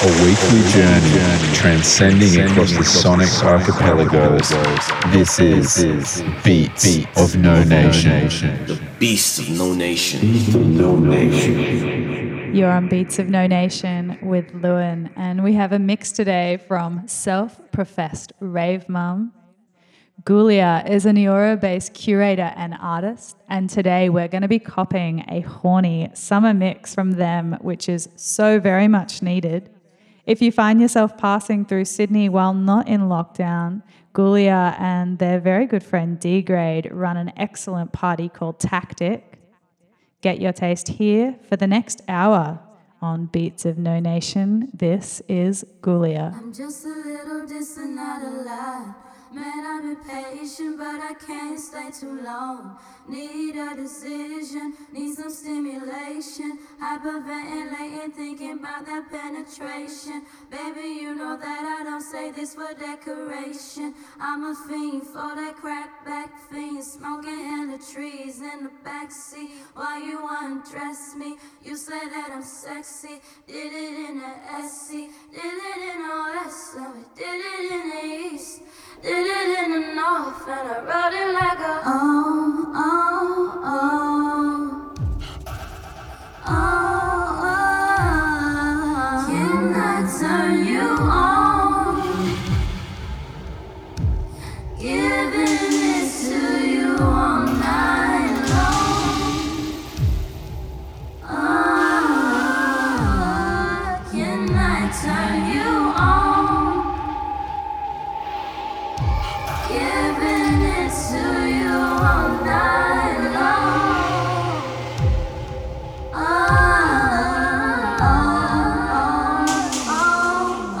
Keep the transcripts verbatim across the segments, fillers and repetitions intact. A weekly journey transcending across the sonic archipelagos. This is Beats of No Nation. The Beats of No Nation. You're on Beats of No Nation with Lewin, and we have a mix today from self-professed rave mum. Gulia is a Neuro-based curator and artist, and today we're going to be copying a horny summer mix from them, which is so very much needed. If you find yourself passing through Sydney while not in lockdown, Gulia and their very good friend D Grade run an excellent party called Tactic. Get your taste here for the next hour on Beats of No Nation. This is Gulia. I'm just a little distant, not a lot. Man, I've been patient, but I can't stay too long. Need a decision, need some stimulation. Hyperventilating, thinking about that penetration. Baby, you know that I don't say this for decoration. I'm a fiend for that crackback fiend. Smoking in the trees, in the backseat. While you undress me, you say that I'm sexy. Did it in the S C, did it in the West, did it in the East. Did it in the north and I rode it like a oh, oh, oh. Oh, oh, oh. Can I turn you on? Giving this to you all night long. Oh, can I turn you on? Giving it to you all night long. Oh, oh, oh, oh, oh.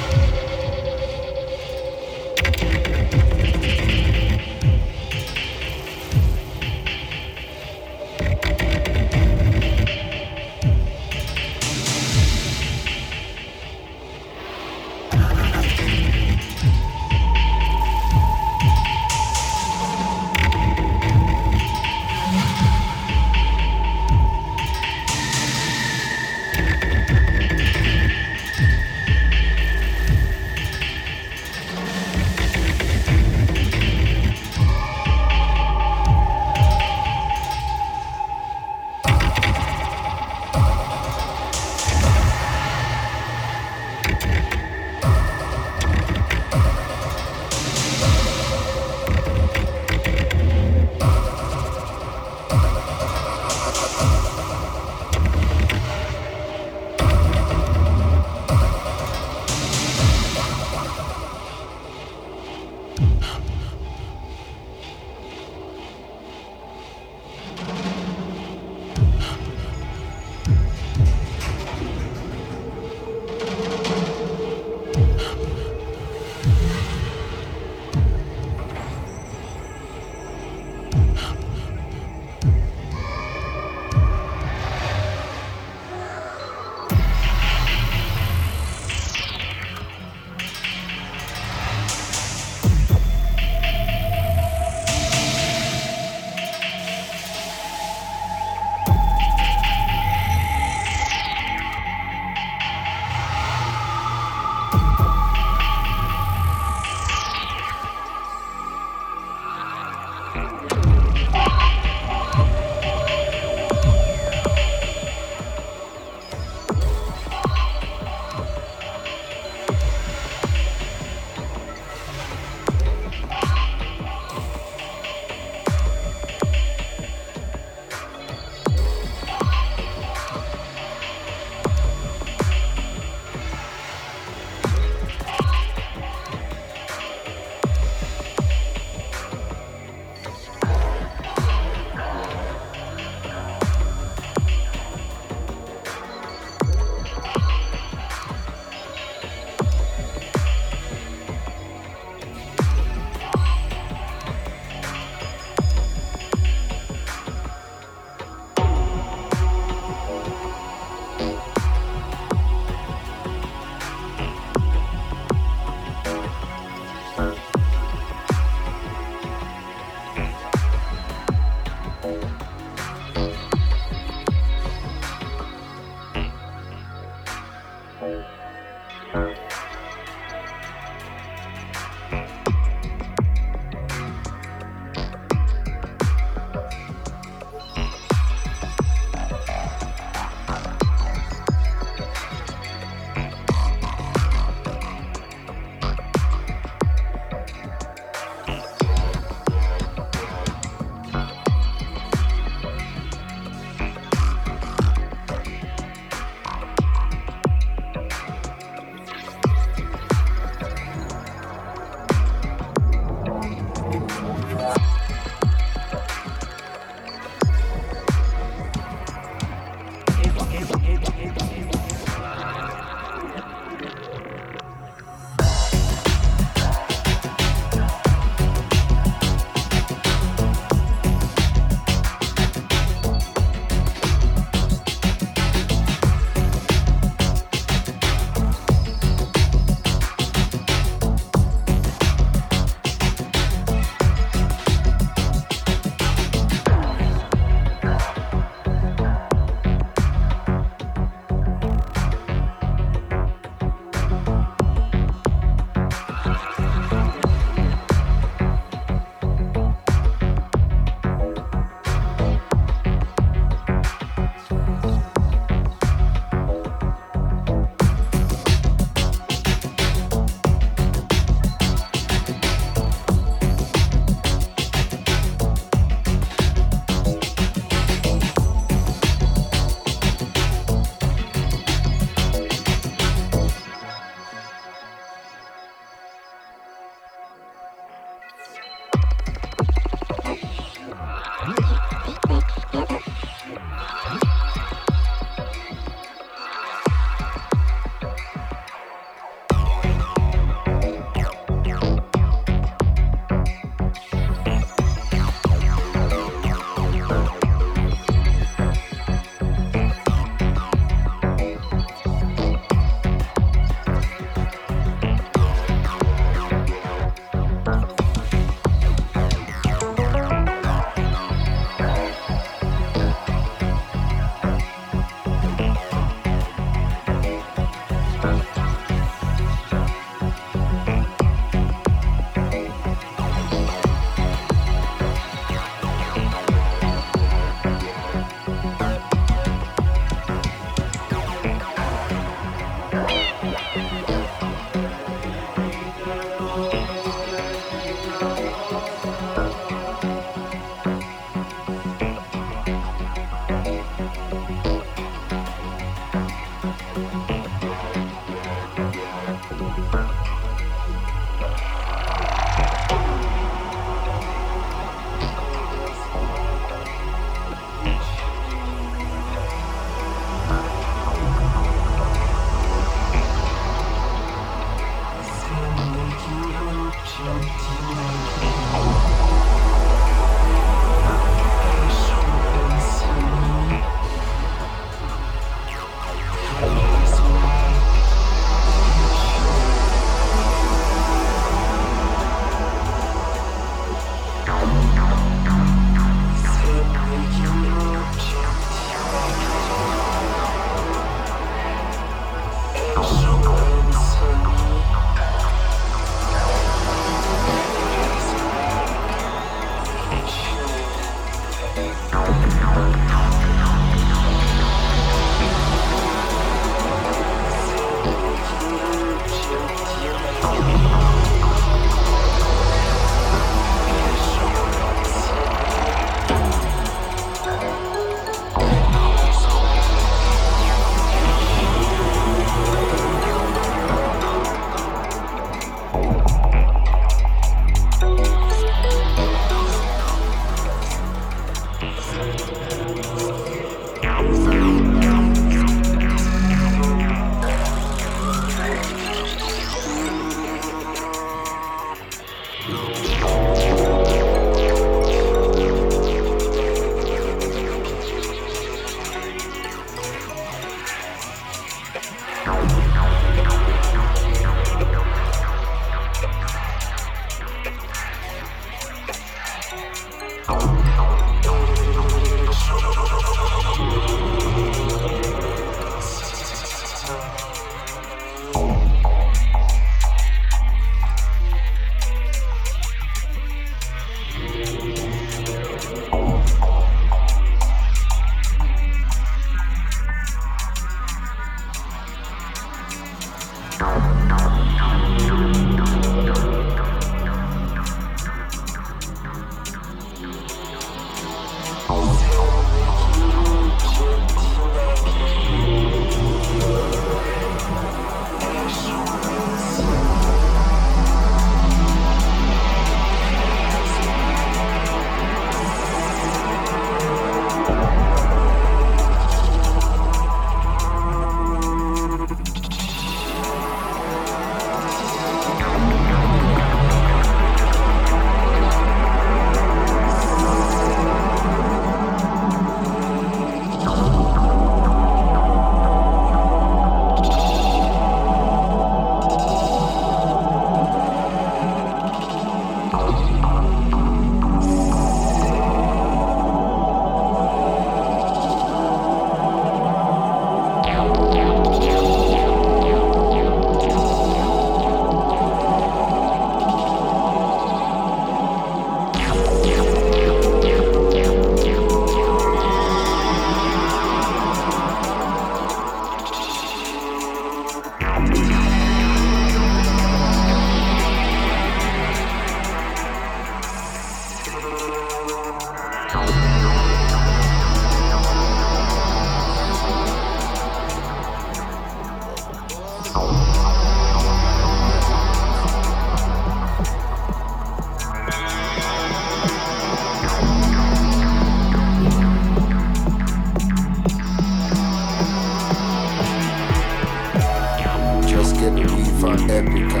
Epica.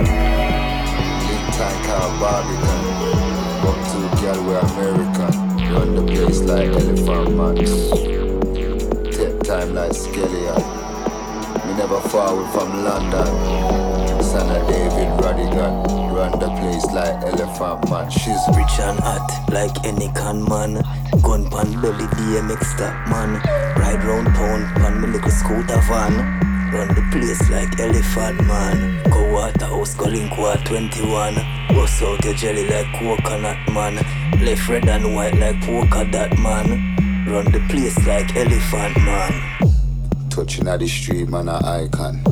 Big time called Barbican. Up to the girl where American. Run the place like Elephant Man. Take time like Skellyon. Me never far away from London. Santa David Radigan. Run the place like Elephant Man. She's rich and hot like any con man. Gun pan belly D M X top man. Ride round town pan me little scooter van. Run the place like Elephant Man. Go water house go link war twenty-one. Bust out your jelly like coconut man. Left red and white like polka dot man. Run the place like Elephant Man. Touching at the street man a icon.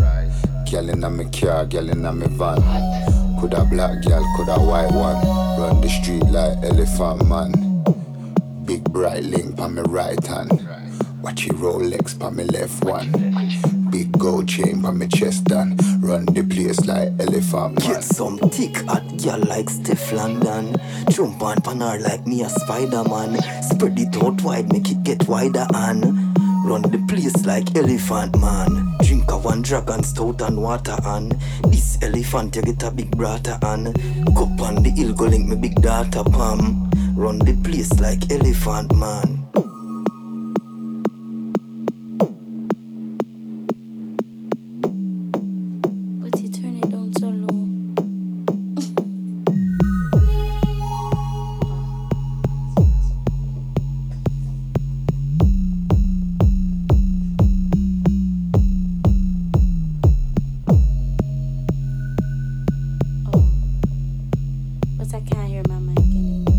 Girl in a me car, girl in a me van. Could a black girl, could a white one. Run the street like Elephant Man. Big bright link pa me right hand. Watch your Rolex pa me left one. Big gold chain pa me chest done. Run the place like Elephant Man. Get some thick hot girl like Stefflon Dan. Jump on panar like me a Spider-Man. Spread it out wide, make it get wider and run the place like Elephant Man. Drink a one dragon stout and water and this elephant you get a big brata and cup on the hill go link me big data palm. Run the place like Elephant Man. I can't hear my mic anymore.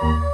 Thank you.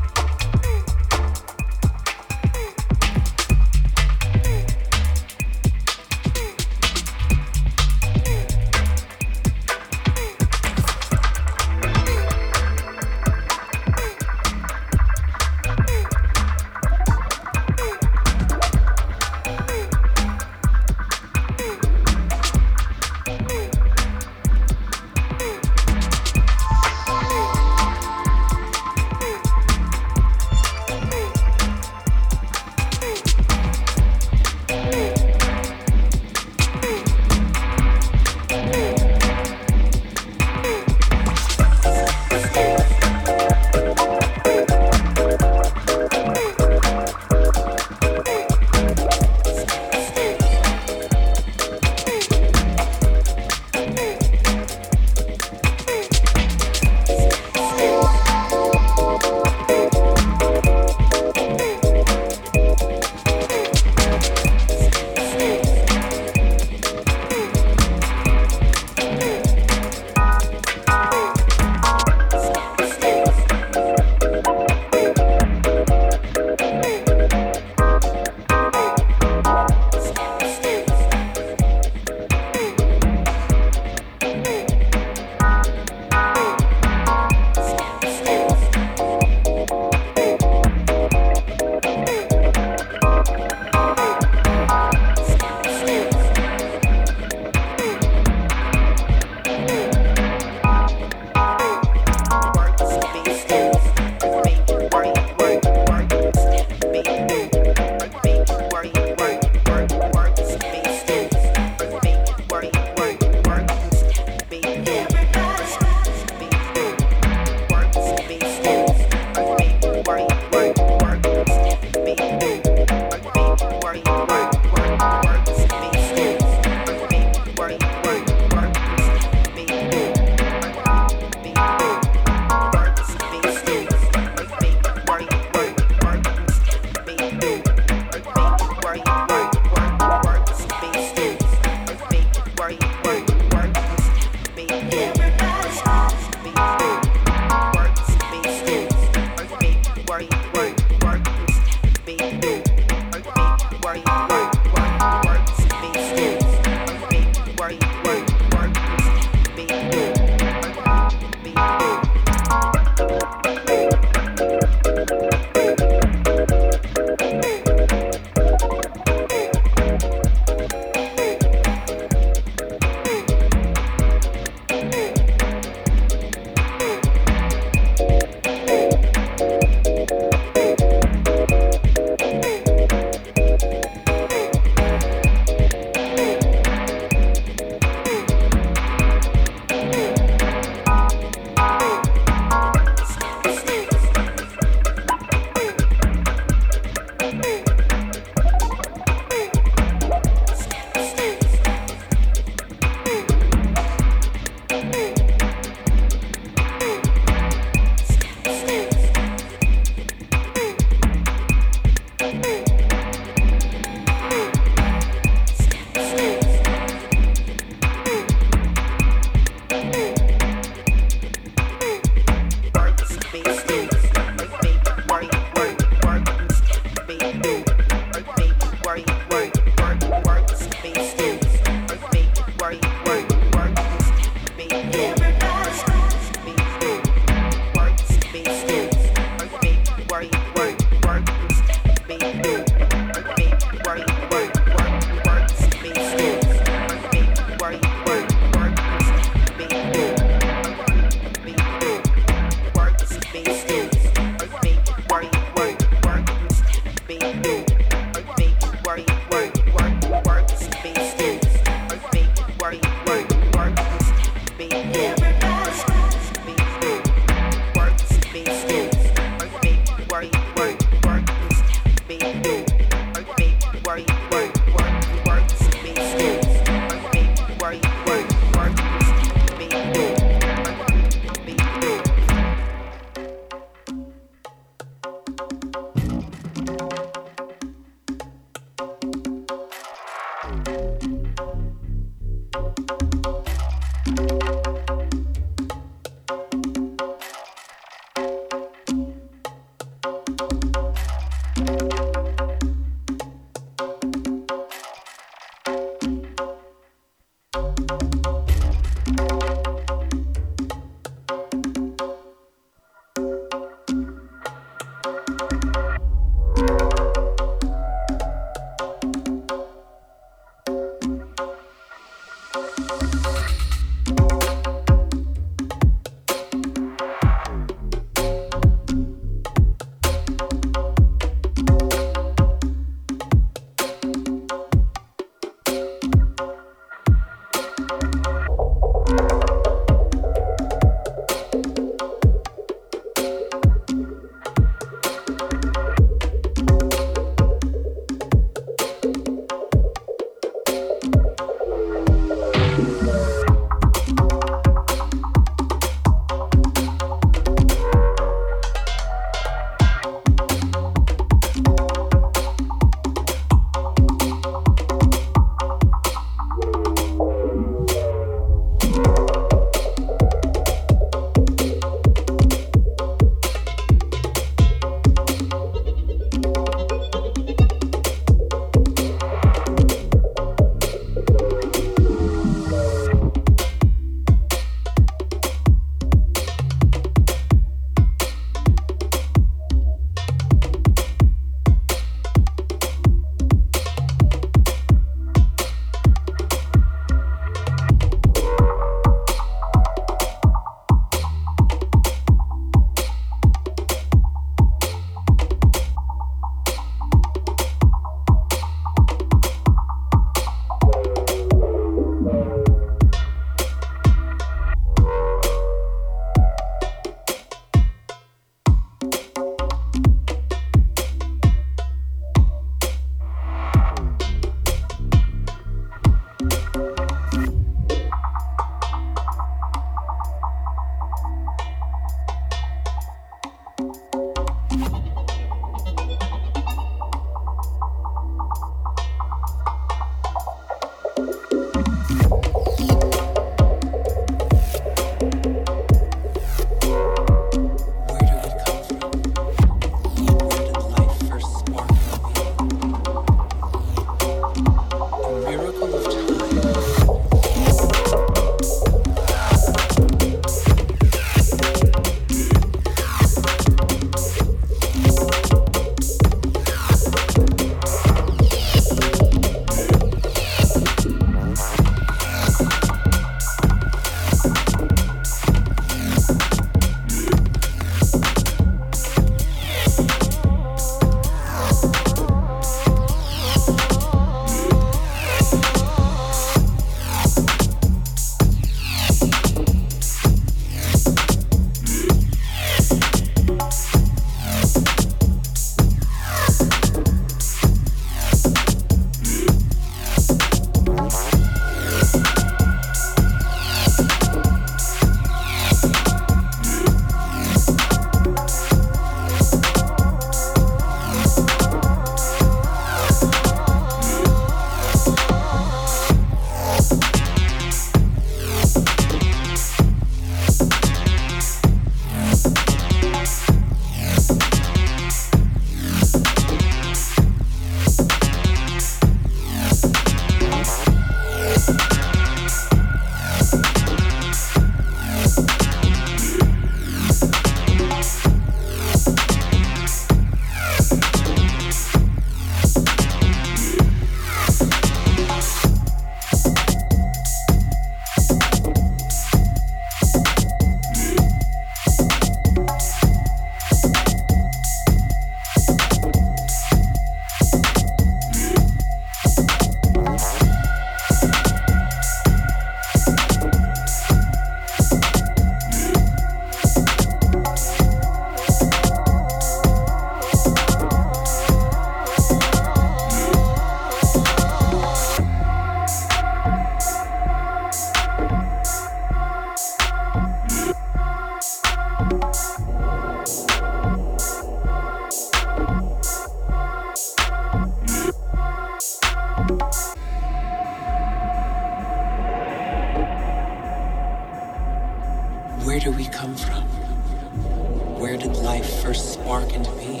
Where did life first spark into me?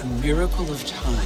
A miracle of time.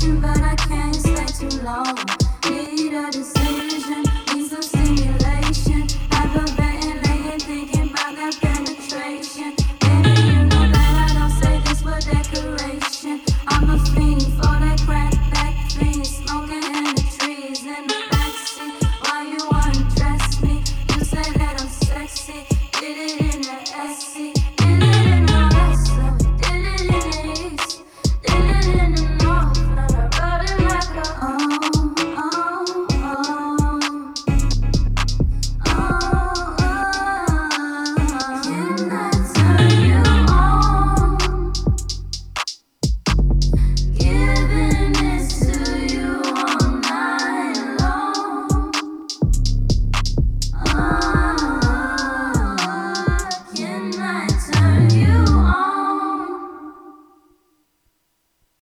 to my